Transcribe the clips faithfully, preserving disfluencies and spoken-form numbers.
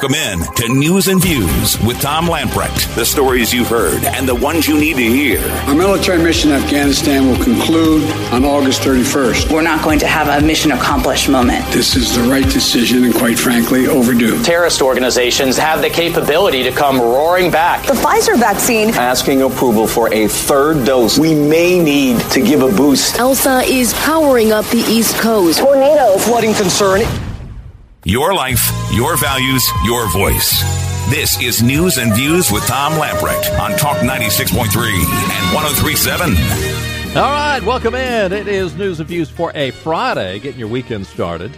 Welcome in to News and Views with Tom Lamprecht. The stories you've heard and the ones you need to hear. Our military mission in Afghanistan will conclude on August thirty-first. We're not going to have a mission accomplished moment. This is the right decision and, quite frankly, overdue. Terrorist organizations have the capability to come roaring back. The Pfizer vaccine. Asking approval for a third dose. We may need to give a boost. Elsa is powering up the East Coast. Tornado. Flooding concern. Your life, your values, your voice. This is News and Views with Tom Lamprecht on Talk ninety-six point three and one oh three point seven. All right, welcome in. It is News and Views for a Friday, getting your weekend started.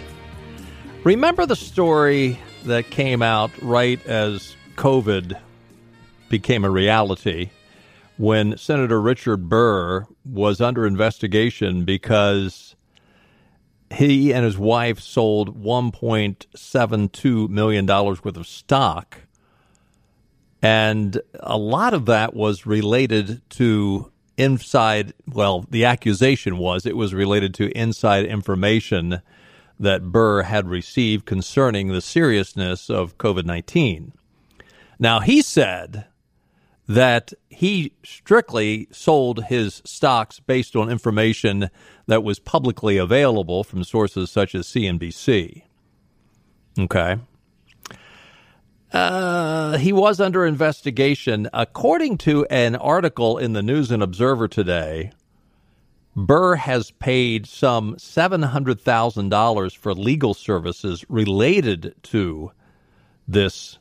Remember the story that came out right as COVID became a reality when Senator Richard Burr was under investigation because he and his wife sold one point seven two million dollars worth of stock, and a lot of that was related to inside, well, the accusation was it was related to inside information that Burr had received concerning the seriousness of COVID nineteen. Now, he said that he strictly sold his stocks based on information that was publicly available from sources such as C N B C. Okay. Uh, he was under investigation. According to an article in the News and Observer today, Burr has paid some seven hundred thousand dollars for legal services related to this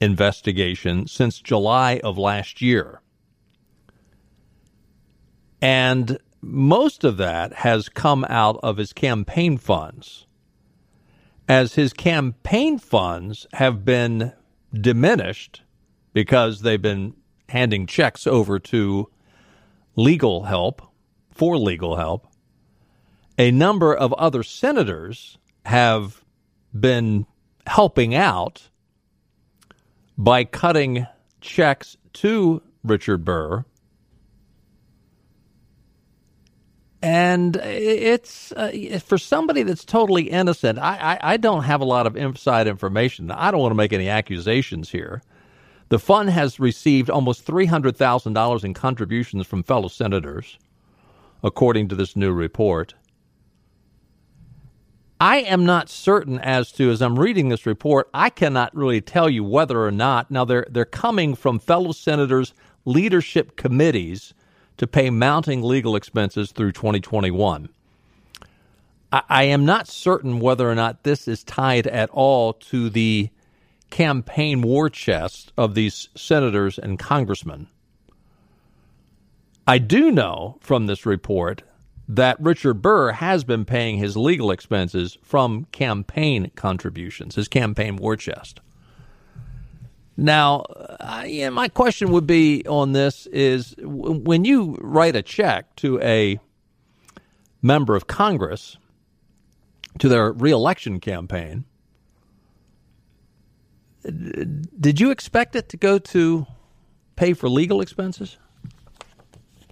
investigation since July of last year. And most of that has come out of his campaign funds, as his campaign funds have been diminished because they've been handing checks over to legal help, for legal help. A number of other senators have been helping out by cutting checks to Richard Burr. And it's uh, for somebody that's totally innocent. I, I, I don't have a lot of inside information. I don't want to make any accusations here. The fund has received almost three hundred thousand dollars in contributions from fellow senators, according to this new report. I am not certain as to, as I'm reading this report, I cannot really tell you whether or not. Now, they're, they're coming from fellow senators' leadership committees to pay mounting legal expenses through twenty twenty-one. I, I am not certain whether or not this is tied at all to the campaign war chest of these senators and congressmen. I do know from this report that Richard Burr has been paying his legal expenses from campaign contributions, his campaign war chest. Now, I, yeah, my question would be on this is, w- when you write a check to a member of Congress to their reelection campaign, d- did you expect it to go to pay for legal expenses?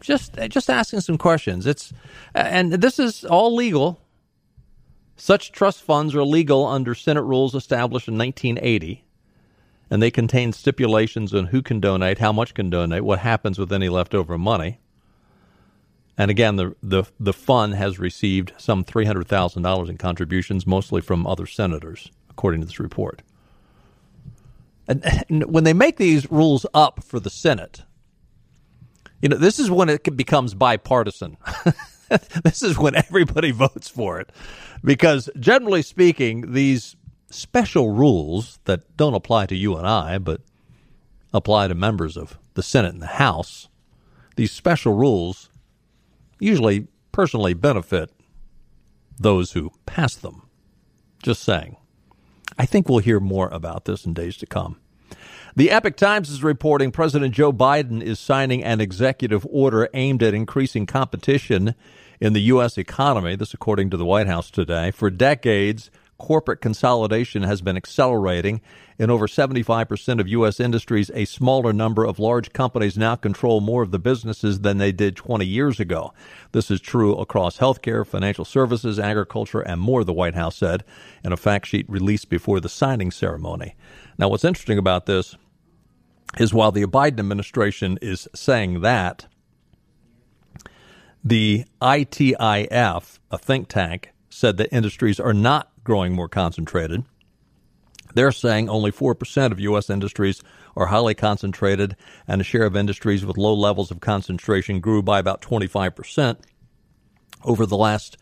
Just just asking some questions. It's and this is all legal. Such trust funds are legal under Senate rules established in nineteen eighty, and they contain stipulations on who can donate, how much can donate, what happens with any leftover money. And again, the the, the fund has received some three hundred thousand dollars in contributions, mostly from other senators, according to this report. And, and when they make these rules up for the Senate, you know, this is when it becomes bipartisan. This is when everybody votes for it, because generally speaking, these special rules that don't apply to you and I, but apply to members of the Senate and the House, these special rules usually personally benefit those who pass them. Just saying. I think we'll hear more about this in days to come. The Epoch Times is reporting President Joe Biden is signing an executive order aimed at increasing competition in the U S economy. This, according to the White House today. For decades, corporate consolidation has been accelerating. In over seventy-five percent of U S industries, a smaller number of large companies now control more of the businesses than they did twenty years ago. This is true across healthcare, financial services, agriculture, and more, the White House said in a fact sheet released before the signing ceremony. Now, what's interesting about this is while the Biden administration is saying that, the I T I F, a think tank, said that industries are not growing more concentrated. They're saying only four percent of U S industries are highly concentrated, and the share of industries with low levels of concentration grew by about twenty-five percent over the last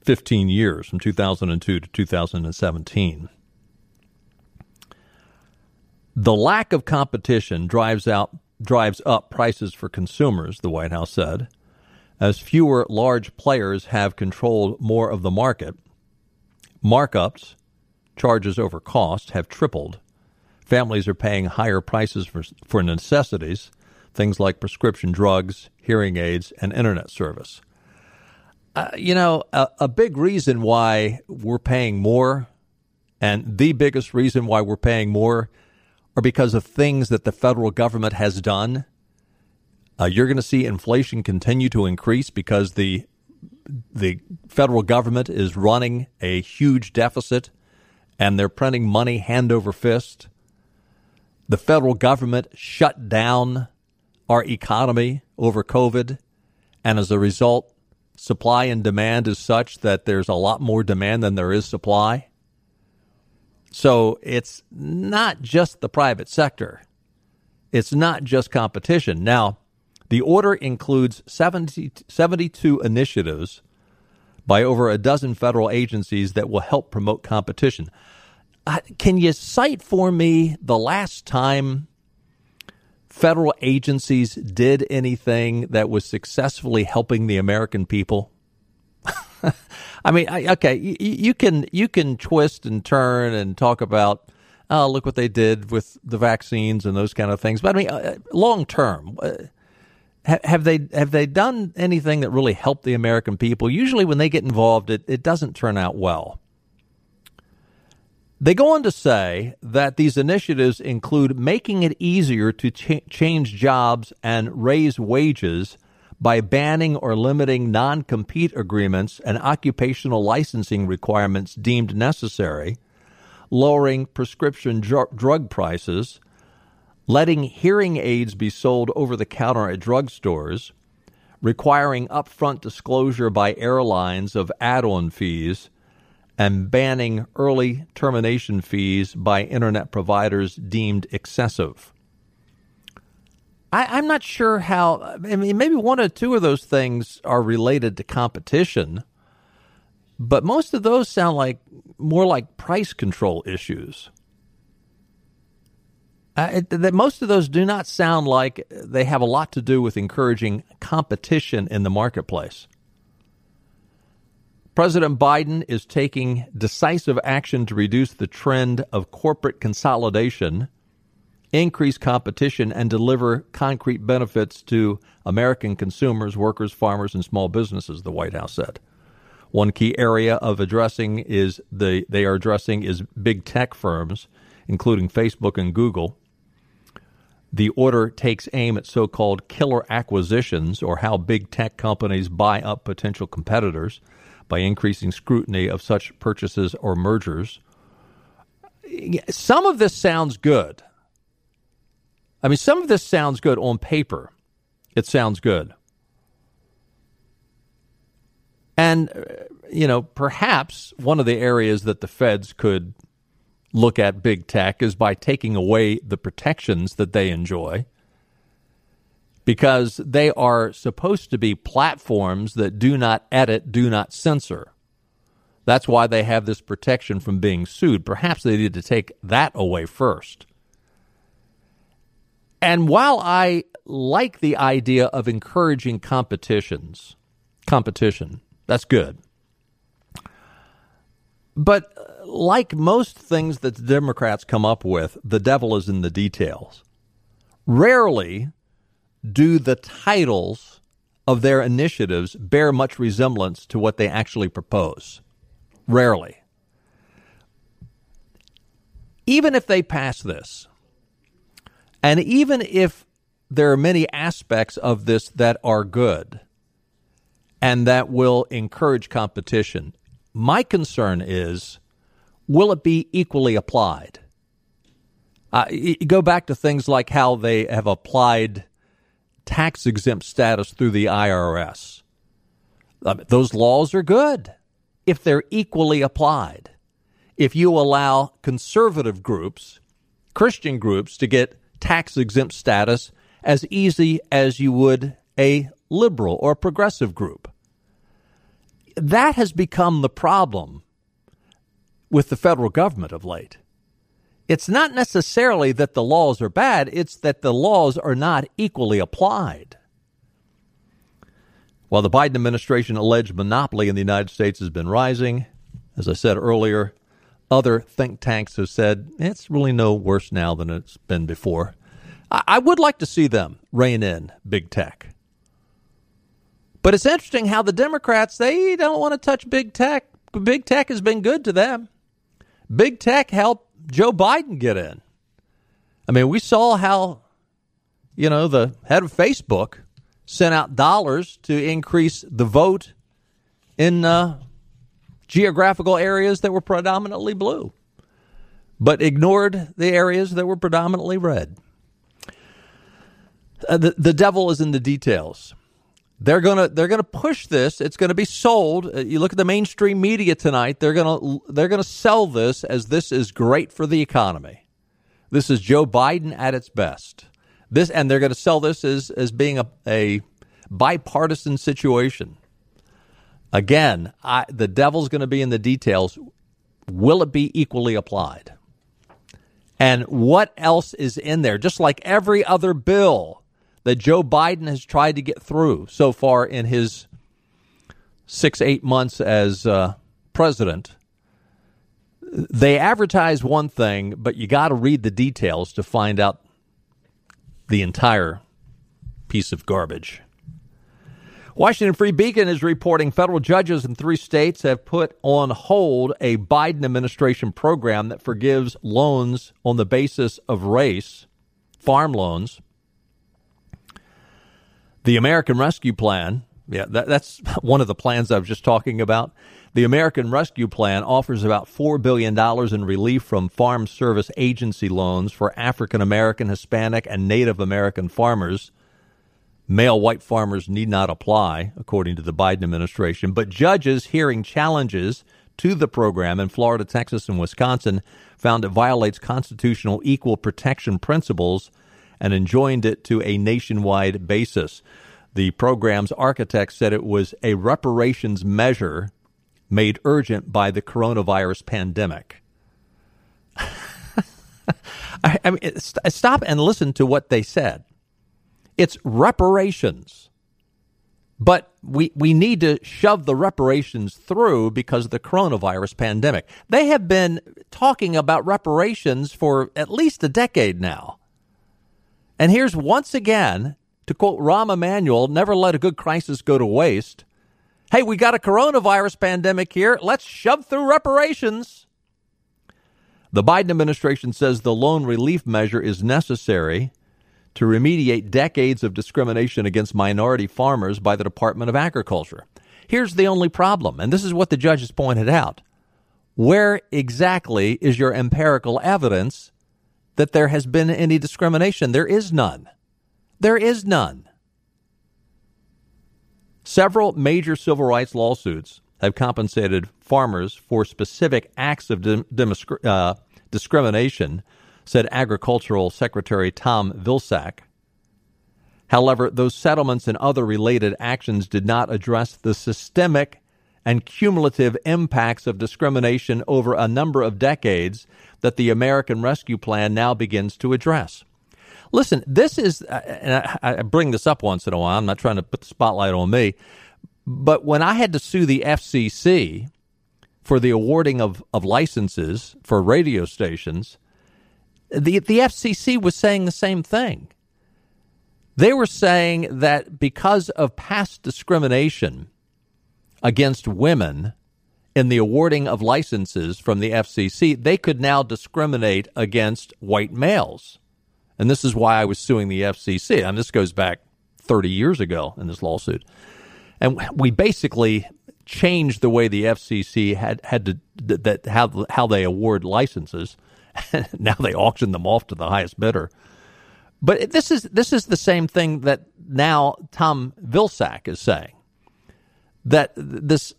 fifteen years, from two thousand two to two thousand seventeen. The lack of competition drives out, drives up prices for consumers, the White House said, as fewer large players have controlled more of the market. Markups, charges over cost, have tripled. Families are paying higher prices for, for necessities, things like prescription drugs, hearing aids, and internet service. Uh, you know, a, a big reason why we're paying more, and the biggest reason why we're paying more, are because of things that the federal government has done. Uh, you're going to see inflation continue to increase because the the federal government is running a huge deficit and they're printing money hand over fist. The federal government shut down our economy over COVID, and as a result, supply and demand is such that there's a lot more demand than there is supply. So it's not just the private sector. It's not just competition. Now, the order includes seventy, seventy-two initiatives by over a dozen federal agencies that will help promote competition. Uh, can you cite for me the last time federal agencies did anything that was successfully helping the American people? I mean, I, okay, you, you can you can twist and turn and talk about, oh, look what they did with the vaccines and those kind of things. But I mean, uh, long term. Uh, Have they have they done anything that really helped the American people? Usually when they get involved, it, it doesn't turn out well. They go on to say that these initiatives include making it easier to ch- change jobs and raise wages by banning or limiting non-compete agreements and occupational licensing requirements deemed necessary, lowering prescription dr- drug prices, letting hearing aids be sold over the counter at drugstores, requiring upfront disclosure by airlines of add-on fees, and banning early termination fees by internet providers deemed excessive. I, I'm not sure how, I mean, maybe one or two of those things are related to competition, but most of those sound like more like price control issues. Uh, it, that most of those do not sound like they have a lot to do with encouraging competition in the marketplace. President Biden is taking decisive action to reduce the trend of corporate consolidation, increase competition, and deliver concrete benefits to American consumers, workers, farmers, and small businesses, the White House said. One key area of addressing is the they are addressing is big tech firms, including Facebook and Google. The order takes aim at so-called killer acquisitions, or how big tech companies buy up potential competitors, by increasing scrutiny of such purchases or mergers. Some of this sounds good. I mean, some of this sounds good on paper. It sounds good. And, you know, perhaps one of the areas that the feds could look at big tech is by taking away the protections that they enjoy, because they are supposed to be platforms that do not edit, do not censor. That's why they have this protection from being sued. Perhaps they need to take that away first. And while I like the idea of encouraging competitions, competition, that's good. But like most things that the Democrats come up with, the devil is in the details. Rarely do the titles of their initiatives bear much resemblance to what they actually propose. Rarely. even if they pass this, and even if there are many aspects of this that are good and that will encourage competition, my concern is, will it be equally applied? Uh, you go back to things like how they have applied tax-exempt status through the I R S. I mean, those laws are good if they're equally applied. If you allow conservative groups, Christian groups, to get tax-exempt status as easy as you would a liberal or progressive group. That has become the problem with the federal government of late. It's not necessarily that the laws are bad, it's that the laws are not equally applied. While the Biden administration alleged monopoly in the United States has been rising, as I said earlier, other think tanks have said it's really no worse now than it's been before. I would like to see them rein in big tech. But it's interesting how the Democrats, they don't want to touch big tech. Big tech has been good to them. Big tech helped Joe Biden get in. I mean, we saw how, you know, the head of Facebook sent out dollars to increase the vote in uh, geographical areas that were predominantly blue, but ignored the areas that were predominantly red. Uh, the, the devil is in the details. They're gonna they're gonna push this. It's gonna be sold. You look at the mainstream media tonight. They're gonna they're gonna sell this as this is great for the economy. This is Joe Biden at its best. This and they're gonna sell this as as being a, a bipartisan situation. Again, I, the devil's gonna be in the details. Will it be equally applied? And what else is in there? Just like every other bill that Joe Biden has tried to get through so far in his six, eight months as uh, president. They advertise one thing, but you got to read the details to find out the entire piece of garbage. Washington Free Beacon is reporting federal judges in three states have put on hold a Biden administration program that forgives loans on the basis of race, farm loans. The American Rescue Plan, yeah, that, that's one of the plans I was just talking about. The American Rescue Plan offers about four billion dollars in relief from Farm Service Agency loans for African American, Hispanic, and Native American farmers. Male white farmers need not apply, according to the Biden administration. But judges hearing challenges to the program in Florida, Texas, and Wisconsin found it violates constitutional equal protection principles and enjoined it to a nationwide basis. The program's architect said it was a reparations measure made urgent by the coronavirus pandemic. I, I mean, st- stop and listen to what they said. It's reparations. But we, we need to shove the reparations through because of the coronavirus pandemic. They have been talking about reparations for at least a decade now. And here's once again, to quote Rahm Emanuel, never let a good crisis go to waste. Hey, we got a coronavirus pandemic here. Let's shove through reparations. The Biden administration says the loan relief measure is necessary to remediate decades of discrimination against minority farmers by the Department of Agriculture. Here's the only problem, and this is what the judges pointed out. Where exactly is your empirical evidence that there has been any discrimination? There is none. There is none. Several major civil rights lawsuits have compensated farmers for specific acts of dim- dim- uh, discrimination, said Agricultural Secretary Tom Vilsack. However, those settlements and other related actions did not address the systemic and cumulative impacts of discrimination over a number of decades that the American Rescue Plan now begins to address. Listen, this is, and I bring this up once in a while, I'm not trying to put the spotlight on me, but when I had to sue the F C C for the awarding of, of licenses for radio stations, the, the F C C was saying the same thing. They were saying that because of past discrimination against women, in the awarding of licenses from the F C C, they could now discriminate against white males. And this is why I was suing the F C C. And this goes back thirty years ago in this lawsuit. And we basically changed the way the F C C had, had to, that how, how they award licenses. Now they auction them off to the highest bidder. But this is this is the same thing that now Tom Vilsack is saying, that this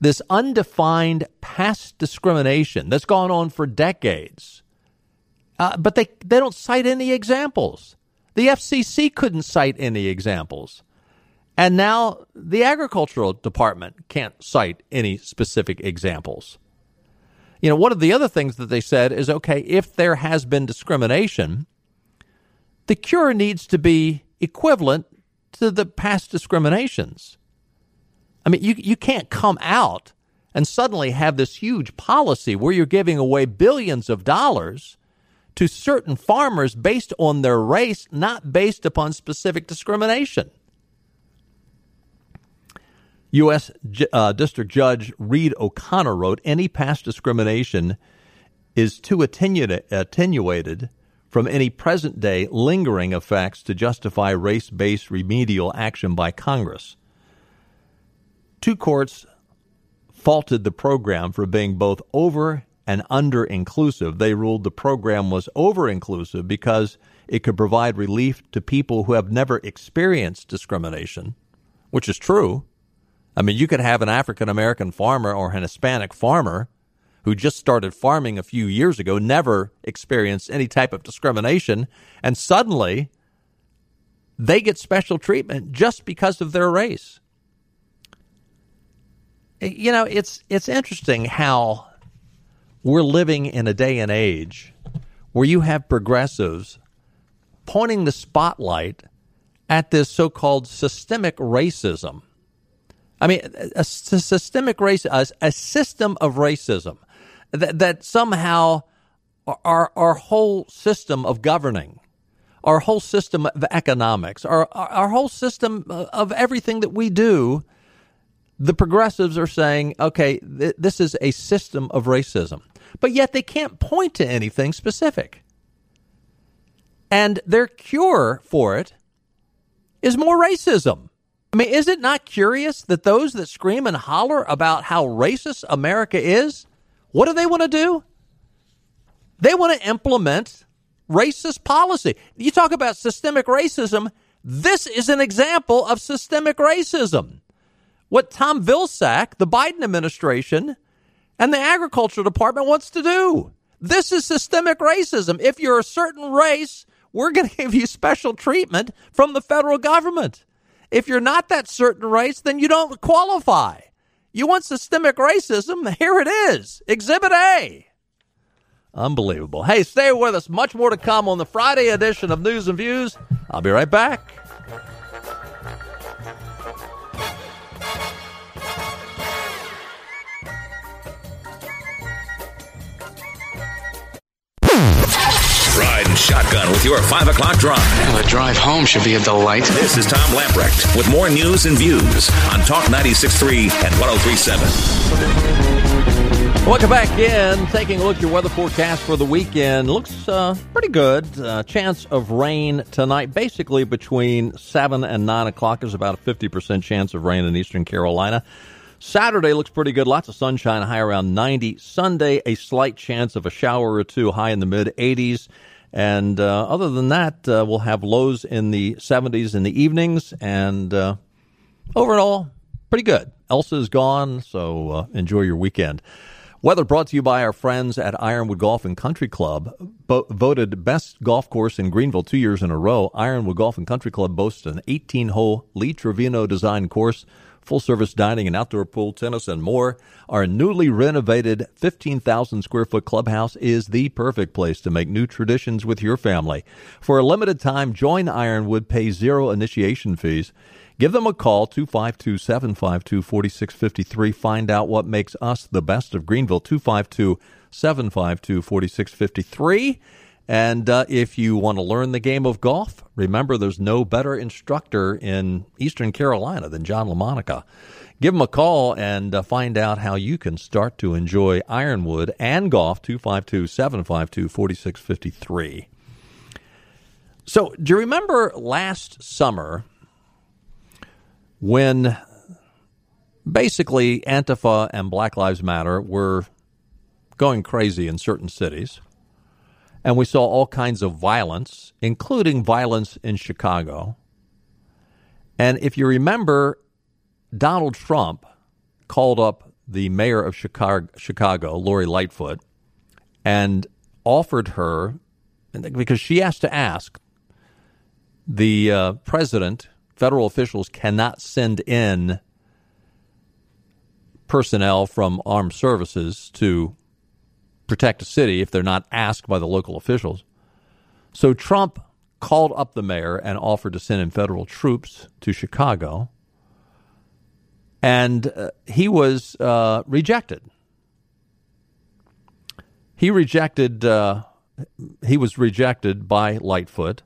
this undefined past discrimination that's gone on for decades, uh, but they, they don't cite any examples. The F C C couldn't cite any examples. And now the Agricultural Department can't cite any specific examples. You know, one of the other things that they said is, okay, if there has been discrimination, the cure needs to be equivalent to the past discriminations. I mean, you you can't come out and suddenly have this huge policy where you're giving away billions of dollars to certain farmers based on their race, not based upon specific discrimination. U S. Uh, District Judge Reed O'Connor wrote, any past discrimination is too attenu- attenuated from any present-day lingering effects to justify race-based remedial action by Congress. Two courts faulted the program for being both over- and under-inclusive. They ruled the program was over-inclusive because it could provide relief to people who have never experienced discrimination, which is true. I mean, you could have an African-American farmer or an Hispanic farmer who just started farming a few years ago, never experienced any type of discrimination, and suddenly they get special treatment just because of their race. You know, it's it's interesting how we're living in a day and age where you have progressives pointing the spotlight at this so-called systemic racism. I mean, a, a systemic race, a, a system of racism. That, that somehow our our whole system of governing, our whole system of economics, our, our our whole system of everything that we do, the progressives are saying, okay, th- this is a system of racism. But yet they can't point to anything specific. And their cure for it is more racism. I mean, is it not curious that those that scream and holler about how racist America is, what do they want to do? They want to implement racist policy. You talk about systemic racism. This is an example of systemic racism. What Tom Vilsack, the Biden administration, and the Agriculture Department wants to do. This is systemic racism. If you're a certain race, we're going to give you special treatment from the federal government. If you're not that certain race, then you don't qualify. You want systemic racism? Here it is. Exhibit A. Unbelievable. Hey, stay with us. Much more to come on the Friday edition of News and Views. I'll be right back. Ride and shotgun with your five o'clock drive. Well, the drive home should be a delight. This is Tom Lamprecht with more news and views on Talk ninety-six point three and one oh three point seven. Welcome back in. Taking a look at your weather forecast for the weekend. Looks uh, pretty good. Uh, chance of rain tonight, basically between seven and nine o'clock. There's about a fifty percent chance of rain in eastern Carolina. Saturday looks pretty good. Lots of sunshine, high around ninety. Sunday, a slight chance of a shower or two, high in the mid-eighties. And uh, other than that, uh, we'll have lows in the seventies in the evenings. And uh, overall, pretty good. Elsa is gone, so uh, enjoy your weekend. Weather brought to you by our friends at Ironwood Golf and Country Club. Bo- voted best golf course in Greenville two years in a row, Ironwood Golf and Country Club boasts an eighteen-hole Lee Trevino design course. Full-service dining and outdoor pool, tennis, and more. Our newly renovated fifteen thousand square foot clubhouse is the perfect place to make new traditions with your family. For a limited time, join Ironwood, pay zero initiation fees. Give them a call, two five two, seven five two, four six five three. Find out what makes us the best of Greenville, two five two, seven five two, four six five three. And uh, if you want to learn the game of golf, remember there's no better instructor in Eastern Carolina than John LaMonica. Give him a call and uh, find out how you can start to enjoy Ironwood and golf, two five two, seven five two, four six five three. So do you remember last summer when basically Antifa and Black Lives Matter were going crazy in certain cities? And we saw all kinds of violence, including violence in Chicago. And if you remember, Donald Trump called up the mayor of Chicago, Chicago, Lori Lightfoot, and offered her, because she has to ask, the uh, president, federal officials cannot send in personnel from armed services to protect a city if they're not asked by the local officials. So Trump called up the mayor and offered to send in federal troops to Chicago, and uh, he was uh, rejected. He rejected. Uh, he was rejected by Lightfoot.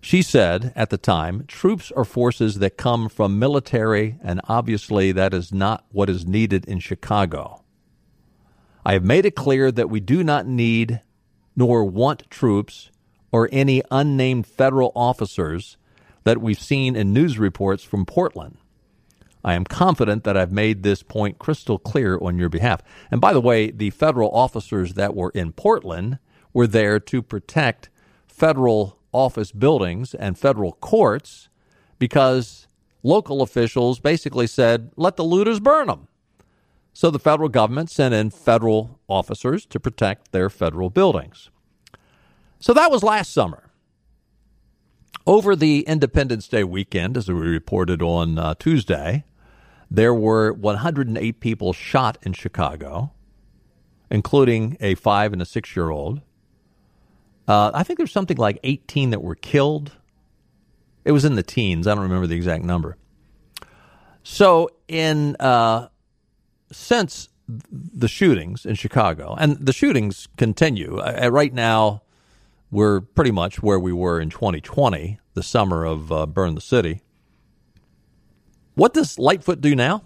She said at the time, troops are forces that come from military, and obviously that is not what is needed in Chicago. I have made it clear that we do not need nor want troops or any unnamed federal officers that we've seen in news reports from Portland. I am confident that I've made this point crystal clear on your behalf. And by the way, the federal officers that were in Portland were there to protect federal office buildings and federal courts because local officials basically said, let the looters burn them. So the federal government sent in federal officers to protect their federal buildings. So that was last summer. Over the Independence Day weekend, as we reported on uh, Tuesday, there were one hundred eight people shot in Chicago, including a five- and a six-year-old. Uh, I think there's something like eighteen that were killed. It was in the teens. I don't remember the exact number. So in... Uh, Since the shootings in Chicago, and the shootings continue, uh, right now we're pretty much where we were in twenty twenty, the summer of uh, Burn the City. What does Lightfoot do now?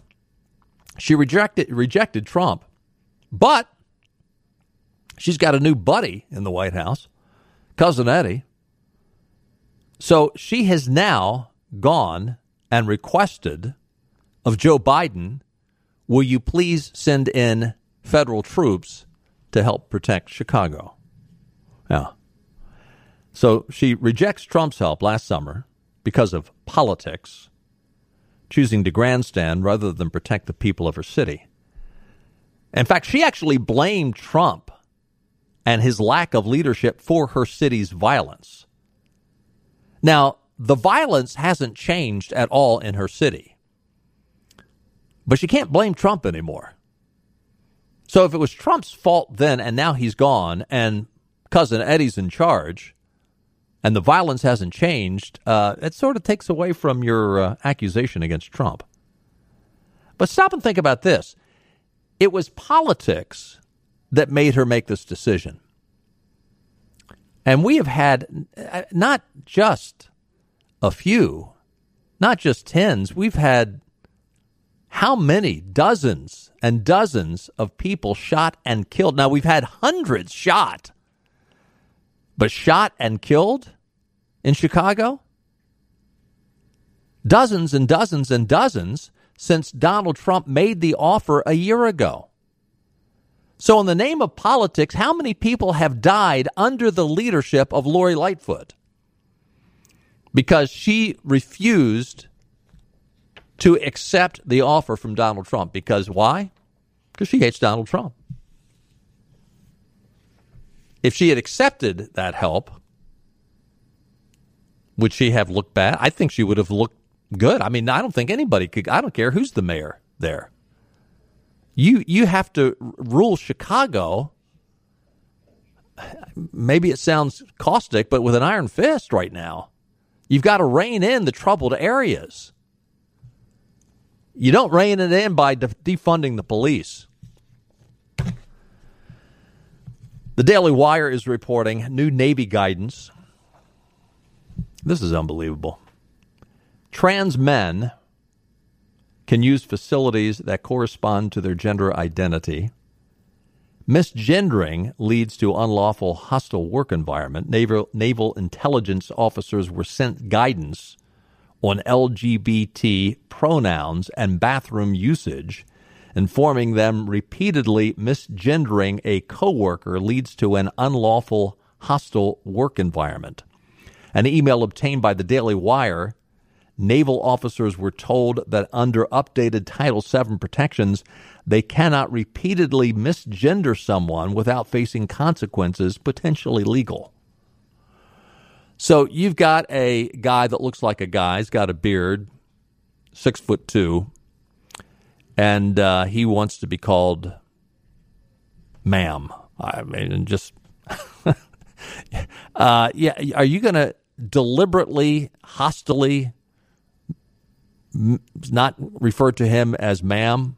She rejected rejected Trump, but she's got a new buddy in the White House, Cousin Eddie. So she has now gone and requested of Joe Biden, will you please send in federal troops to help protect Chicago? Yeah. So she rejects Trump's help last summer because of politics, choosing to grandstand rather than protect the people of her city. In fact, she actually blamed Trump and his lack of leadership for her city's violence. Now, the violence hasn't changed at all in her city. But she can't blame Trump anymore. So if it was Trump's fault then and now he's gone and Cousin Eddie's in charge and the violence hasn't changed, uh, it sort of takes away from your uh, accusation against Trump. But stop and think about this. It was politics that made her make this decision. And we have had not just a few, not just tens, we've had how many dozens and dozens of people shot and killed? Now, we've had hundreds shot, but shot and killed in Chicago? Dozens and dozens and dozens since Donald Trump made the offer a year ago. So in the name of politics, how many people have died under the leadership of Lori Lightfoot? Because she refused to accept the offer from Donald Trump. Because why? Because she hates Donald Trump. If she had accepted that help, would she have looked bad? I think she would have looked good. I mean, I don't think anybody could. I don't care who's the mayor there. You you have to rule Chicago. Maybe it sounds caustic, but with an iron fist right now. You've got to rein in the troubled areas. You don't rein it in by defunding the police. The Daily Wire is reporting new Navy guidance. This is unbelievable. Trans men can use facilities that correspond to their gender identity. Misgendering leads to unlawful hostile work environment. Naval, naval intelligence officers were sent guidance on L G B T pronouns and bathroom usage, informing them repeatedly misgendering a coworker leads to an unlawful hostile work environment. An email obtained by the Daily Wire, naval officers were told that under updated Title seven protections, they cannot repeatedly misgender someone without facing consequences potentially legal. So you've got a guy that looks like a guy. He's got a beard, six foot two, and uh, he wants to be called ma'am. I mean, just uh, yeah. Are you going to deliberately, hostily not refer to him as ma'am?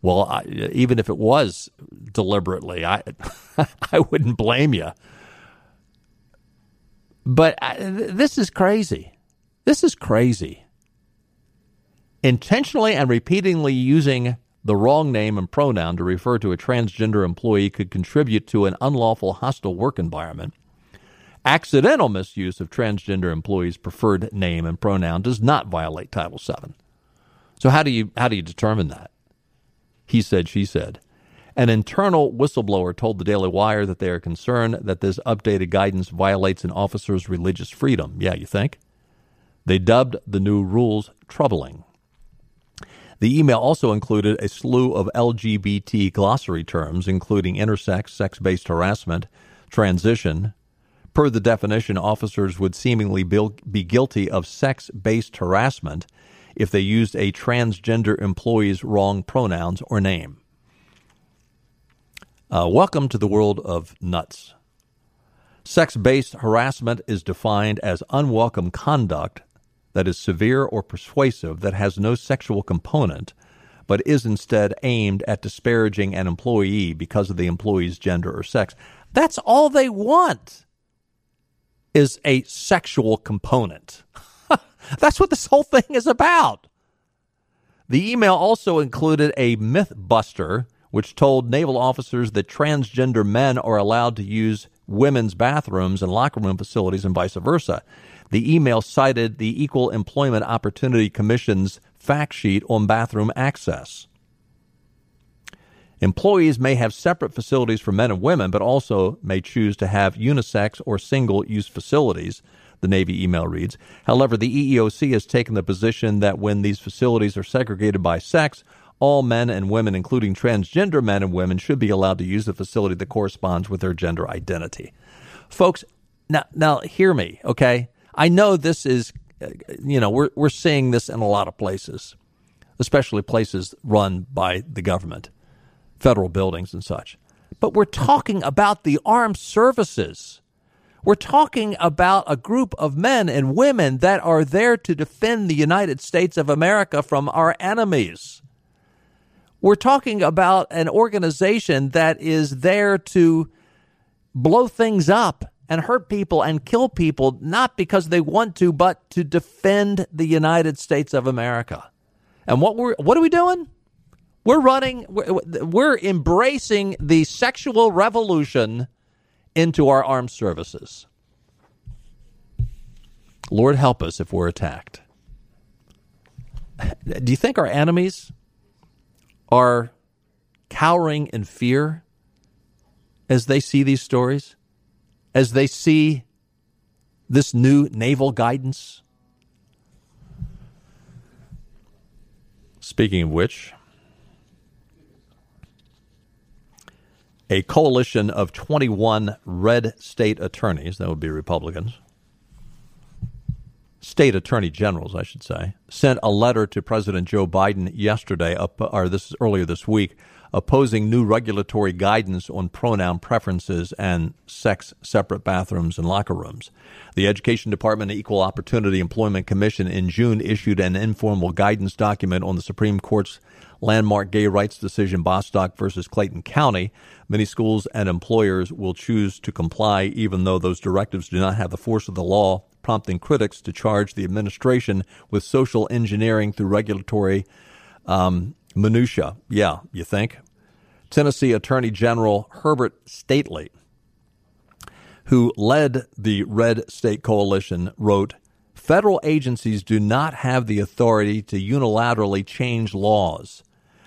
Well, I, even if it was deliberately, I I wouldn't blame you. But I, this is crazy. This is crazy. Intentionally and repeatedly using the wrong name and pronoun to refer to a transgender employee could contribute to an unlawful hostile work environment. Accidental misuse of transgender employees' preferred name and pronoun does not violate Title seven. So how do you how do you determine that? He said, she said. An internal whistleblower told the Daily Wire that they are concerned that this updated guidance violates an officer's religious freedom. Yeah, you think? They dubbed the new rules troubling. The email also included a slew of L G B T glossary terms, including intersex, sex-based harassment, transition. Per the definition, officers would seemingly be guilty of sex-based harassment if they used a transgender employee's wrong pronouns or name. Uh, welcome to the world of nuts. Sex-based harassment is defined as unwelcome conduct that is severe or persuasive that has no sexual component, but is instead aimed at disparaging an employee because of the employee's gender or sex. That's all they want, is a sexual component. That's what this whole thing is about. The email also included a myth buster, which told naval officers that transgender men are allowed to use women's bathrooms and locker room facilities and vice versa. The email cited the Equal Employment Opportunity Commission's fact sheet on bathroom access. Employees may have separate facilities for men and women, but also may choose to have unisex or single-use facilities, the Navy email reads. However, the E E O C has taken the position that when these facilities are segregated by sex, all men and women, including transgender men and women, should be allowed to use the facility that corresponds with their gender identity. Folks, now, now hear me, okay? I know this is, you know, we're, we're seeing this in a lot of places, especially places run by the government, federal buildings and such. But we're talking about the armed services. We're talking about a group of men and women that are there to defend the United States of America from our enemies. We're talking about an organization that is there to blow things up and hurt people and kill people, not because they want to, but to defend the United States of America. And what we're what are we doing? We're running, we're embracing the sexual revolution into our armed services. Lord help us if we're attacked. Do you think our enemies are cowering in fear as they see these stories, as they see this new naval guidance? Speaking of which, a coalition of twenty-one red state attorneys, that would be Republicans, state attorney generals, I should say, sent a letter to President Joe Biden yesterday, up, or this is earlier this week, opposing new regulatory guidance on pronoun preferences and sex-separate bathrooms and locker rooms. The Education Department and Equal Opportunity Employment Commission in June issued an informal guidance document on the Supreme Court's landmark gay rights decision Bostock versus Clayton County. Many schools and employers will choose to comply even though those directives do not have the force of the law, prompting critics to charge the administration with social engineering through regulatory um, minutia. Yeah, you think? Tennessee Attorney General Herbert Stately, who led the Red State Coalition, wrote, "Federal agencies do not have the authority to unilaterally change laws.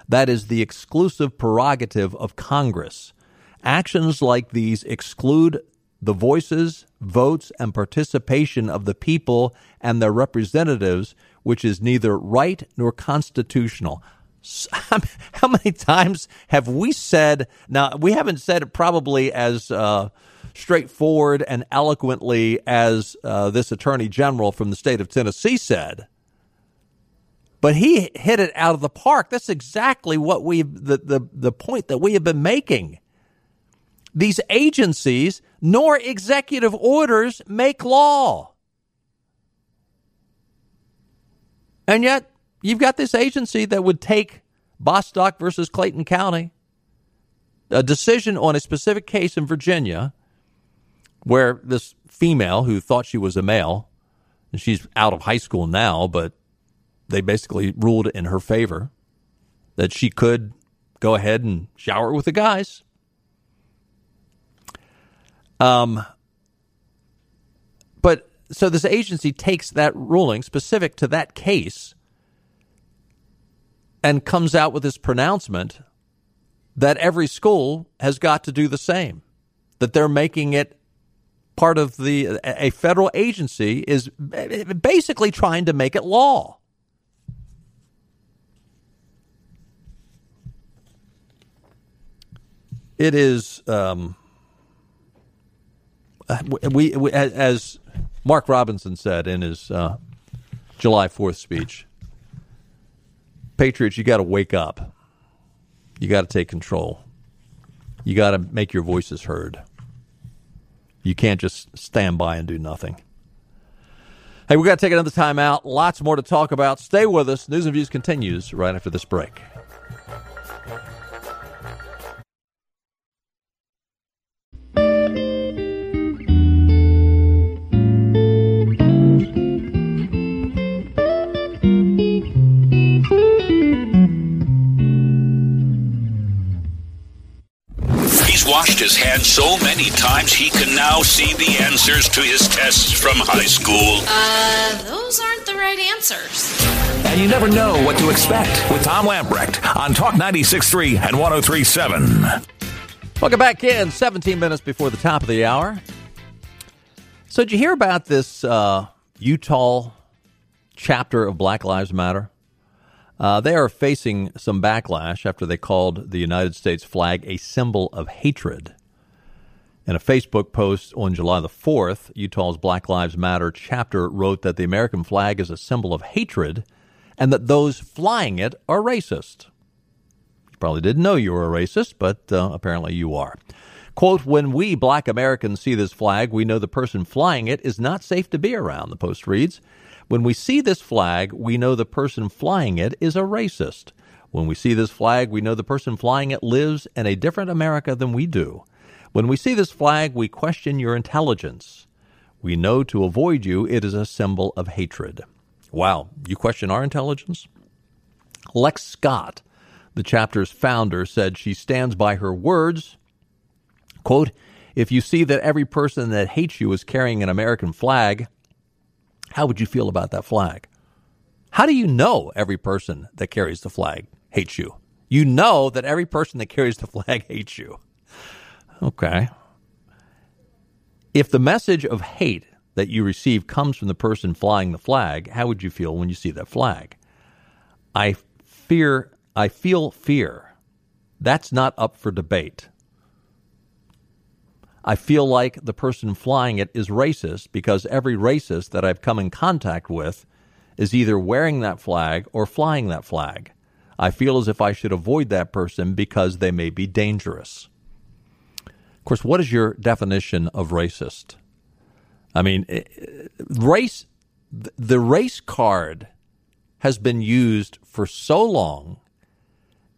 That is the exclusive prerogative of Congress. Actions like these exclude the voices, votes, and participation of the people and their representatives, which is neither right nor constitutional." How many times have we said, now we haven't said it probably as uh, straightforward and eloquently as uh, this attorney general from the state of Tennessee said, but he hit it out of the park. That's exactly what we the, the, the point that we have been making. These agencies nor executive orders make law. And yet you've got this agency that would take Bostock versus Clayton County, a decision on a specific case in Virginia where this female who thought she was a male, and she's out of high school now, but they basically ruled in her favor that she could go ahead and shower with the guys. Um, but so this agency takes that ruling specific to that case and comes out with this pronouncement that every school has got to do the same, that they're making it part of the, a federal agency is basically trying to make it law. It is, um, We, we, as Mark Robinson said in his uh, July fourth speech, Patriots, you got to wake up. You got to take control. You got to make your voices heard. You can't just stand by and do nothing. Hey, we got to take another time out. Lots more to talk about. Stay with us. News and Views continues right after this break. Washed his hands so many times he can now see the answers to his tests from high school. Uh, those aren't the right answers. And you never know what to expect with Tom Lamprecht on Talk ninety-six point three and one oh three point seven. Welcome back in, seventeen minutes before the top of the hour. So did you hear about this uh, Utah chapter of Black Lives Matter? Uh, they are facing some backlash after they called the United States flag a symbol of hatred. In a Facebook post on July the fourth, Utah's Black Lives Matter chapter wrote that the American flag is a symbol of hatred and that those flying it are racist. You probably didn't know you were a racist, but uh, apparently you are. Quote, "When we black Americans see this flag, we know the person flying it is not safe to be around," the post reads. "When we see this flag, we know the person flying it is a racist. When we see this flag, we know the person flying it lives in a different America than we do. When we see this flag, we question your intelligence. We know to avoid you, it is a symbol of hatred." Wow, you question our intelligence? Lex Scott, the chapter's founder, said she stands by her words. Quote, "If you see that every person that hates you is carrying an American flag, how would you feel about that flag? How do you know every person that carries the flag hates you? You know that every person that carries the flag hates you." Okay. "If the message of hate that you receive comes from the person flying the flag, how would you feel when you see that flag? I fear, I feel fear. That's not up for debate. I feel like the person flying it is racist because every racist that I've come in contact with is either wearing that flag or flying that flag. I feel as if I should avoid that person because they may be dangerous. Of course, what is your definition of racist? I mean, race, the race card has been used for so long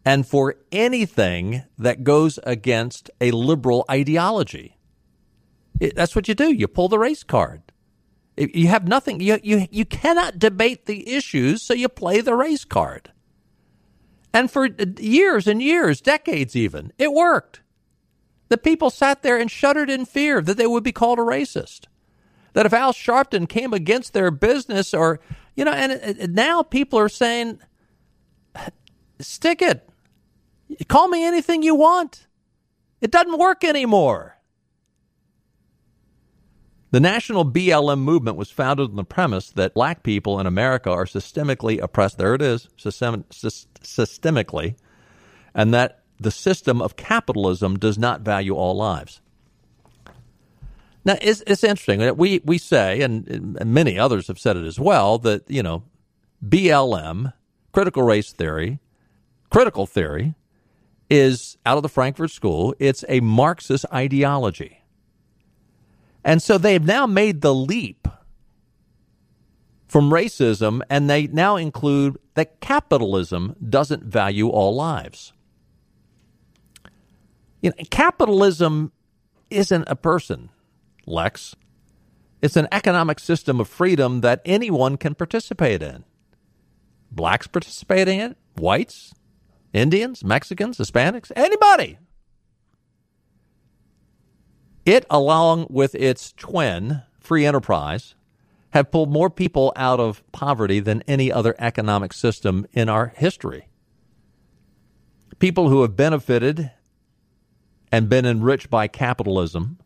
and for anything that goes against a liberal ideology. It, that's what you do. You pull the race card. It, you have nothing. You, you, you cannot debate the issues, so you play the race card. And for years and years, decades even, it worked. The people sat there and shuddered in fear that they would be called a racist. That if Al Sharpton came against their business or, you know, and, and now people are saying, stick it. Call me anything you want. It doesn't work anymore. The national B L M movement was founded on the premise that black people in America are systemically oppressed. There it is, system, systemically, and that the system of capitalism does not value all lives. Now, it's, it's interesting that we, we say, and, and many others have said it as well, that, you know, B L M, critical race theory, critical theory, is out of the Frankfurt School. It's a Marxist ideology. And so they have now made the leap from racism, and they now include that capitalism doesn't value all lives. You know, capitalism isn't a person, Lex. It's an economic system of freedom that anyone can participate in. Blacks participate in it, whites, Indians, Mexicans, Hispanics, anybody. It, along with its twin, free enterprise, have pulled more people out of poverty than any other economic system in our history. People who have benefited and been enriched by capitalism,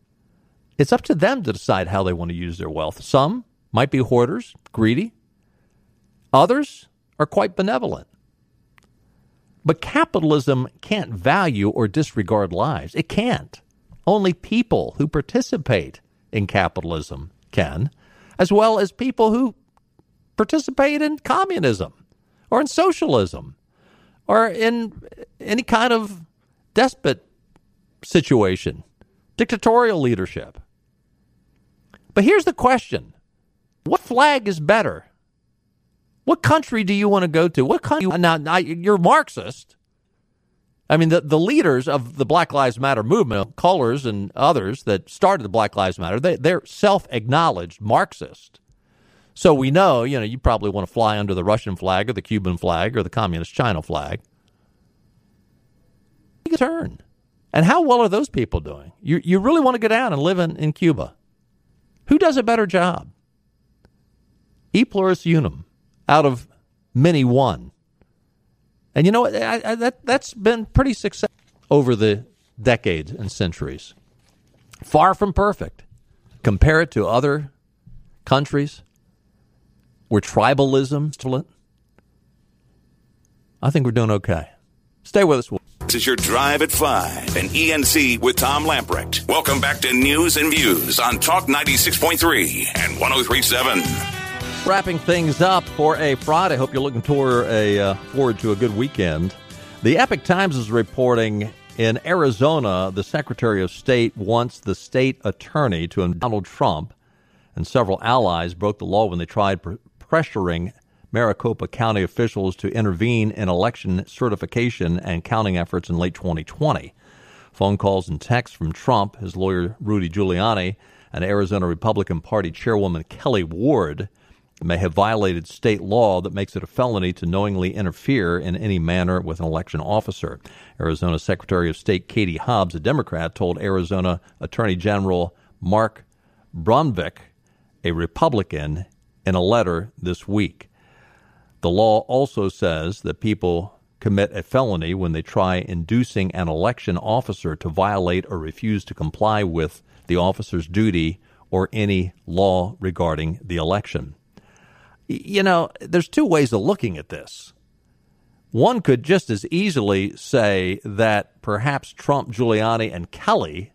it's up to them to decide how they want to use their wealth. Some might be hoarders, greedy. Others are quite benevolent. But capitalism can't value or disregard lives. It can't. Only people who participate in capitalism can, as well as people who participate in communism or in socialism or in any kind of despot situation, dictatorial leadership. But here's the question. What flag is better? What country do you want to go to? What country? Now, now you're Marxist. I mean, the, the leaders of the Black Lives Matter movement, Cullors and others that started the Black Lives Matter, they, they're self-acknowledged Marxist. So we know, you know, you probably want to fly under the Russian flag or the Cuban flag or the Communist China flag. Take a turn. And how well are those people doing? You you really want to go down and live in, in Cuba. Who does a better job? E pluribus unum, out of many one. And you know, I, I, that, that's been pretty successful over the decades and centuries. Far from perfect. Compare it to other countries where tribalism is prevalent. I think we're doing okay. Stay with us. This is your Drive at five, an E N C with Tom Lamprecht. Welcome back to News and Views on Talk ninety-six point three and one oh three point seven. Wrapping things up for a Friday. Hope you're looking toward a, uh, forward to a good weekend. The Epoch Times is reporting in Arizona, the Secretary of State wants the state attorney to indict Donald Trump, and several allies broke the law when they tried pr- pressuring Maricopa County officials to intervene in election certification and counting efforts in late twenty twenty. Phone calls and texts from Trump, his lawyer Rudy Giuliani, and Arizona Republican Party Chairwoman Kelly Ward may have violated state law that makes it a felony to knowingly interfere in any manner with an election officer. Arizona Secretary of State Katie Hobbs, a Democrat, told Arizona Attorney General Mark Brnovich, a Republican, in a letter this week. The law also says that people commit a felony when they try inducing an election officer to violate or refuse to comply with the officer's duty or any law regarding the election. You know, there's two ways of looking at this. One could just as easily say that perhaps Trump, Giuliani, and Kelly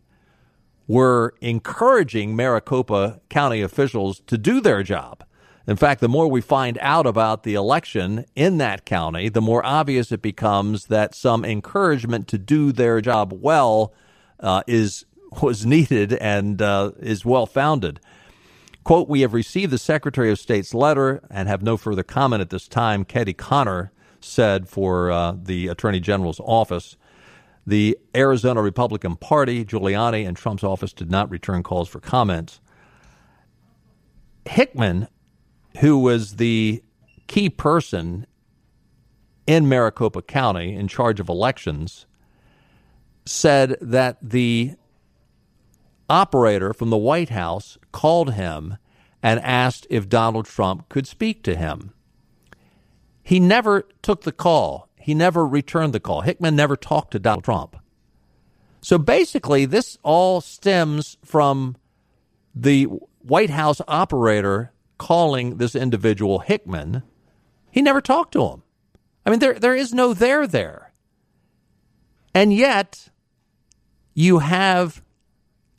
were encouraging Maricopa County officials to do their job. In fact, the more we find out about the election in that county, the more obvious it becomes that some encouragement to do their job well uh, is was needed and uh, is well-founded. Quote, we have received the Secretary of State's letter and have no further comment at this time, Katie Connor said for uh, the Attorney General's office. The Arizona Republican Party, Giuliani, and Trump's office did not return calls for comments. Hickman, who was the key person in Maricopa County in charge of elections, said that the operator from the White House called him and asked if Donald Trump could speak to him. He never took the call. He never returned the call. Hickman never talked to Donald Trump. So basically, this all stems from the White House operator calling this individual Hickman. He never talked to him. I mean, there there is no there there. And yet, you have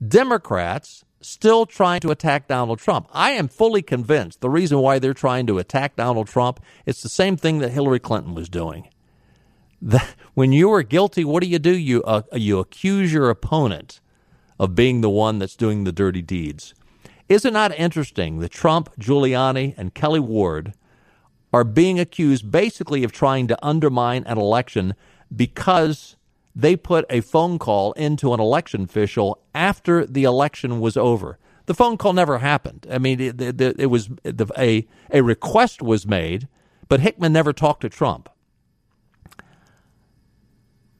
Democrats still trying to attack Donald Trump. I am fully convinced the reason why they're trying to attack Donald Trump, it's the same thing that Hillary Clinton was doing. The, when you are guilty, what do you do? You uh, you accuse your opponent of being the one that's doing the dirty deeds. Is it not interesting that Trump, Giuliani, and Kelly Ward are being accused basically of trying to undermine an election because they put a phone call into an election official after the election was over? The phone call never happened. I mean, it, it, it was a, a request was made, but Hickman never talked to Trump.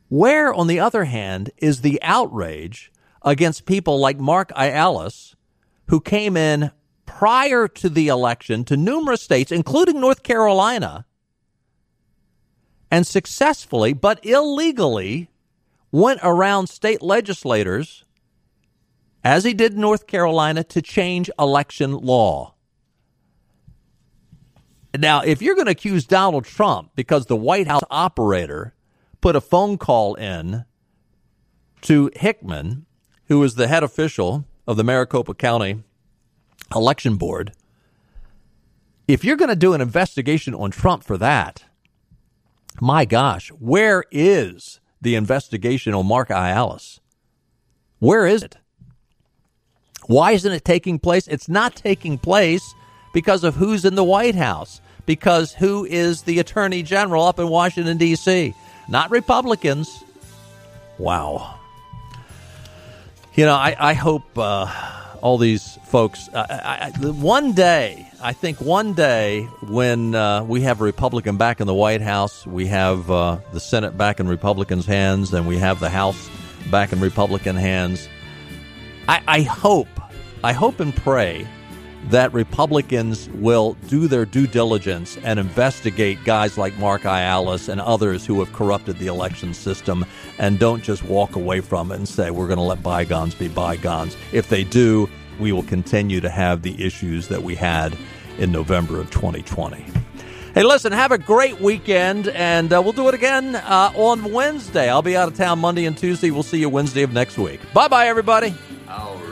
Where, on the other hand, is the outrage against people like Mark Iallis, who came in prior to the election to numerous states, including North Carolina, and successfully but illegally went around state legislators, as he did in North Carolina, to change election law. Now, if you're going to accuse Donald Trump because the White House operator put a phone call in to Hickman, who was the head official of the Maricopa County Election Board, if you're going to do an investigation on Trump for that, my gosh, where is the investigation on Mark Iallis? Where is it? Why isn't it taking place? It's not taking place because of who's in the White House, because who is the Attorney General up in Washington, D C? Not Republicans. Wow. You know, I, I hope uh, all these folks, uh, I, I, one day, I think one day when uh, we have a Republican back in the White House, we have uh, the Senate back in Republicans' hands, and we have the House back in Republican hands. I, I hope, I hope and pray that Republicans will do their due diligence and investigate guys like Mark Iallis and others who have corrupted the election system and don't just walk away from it and say, we're going to let bygones be bygones. If they do, we will continue to have the issues that we had in November of twenty twenty. Hey, listen, have a great weekend, and uh, we'll do it again uh, on Wednesday. I'll be out of town Monday and Tuesday. We'll see you Wednesday of next week. Bye-bye, everybody. All right.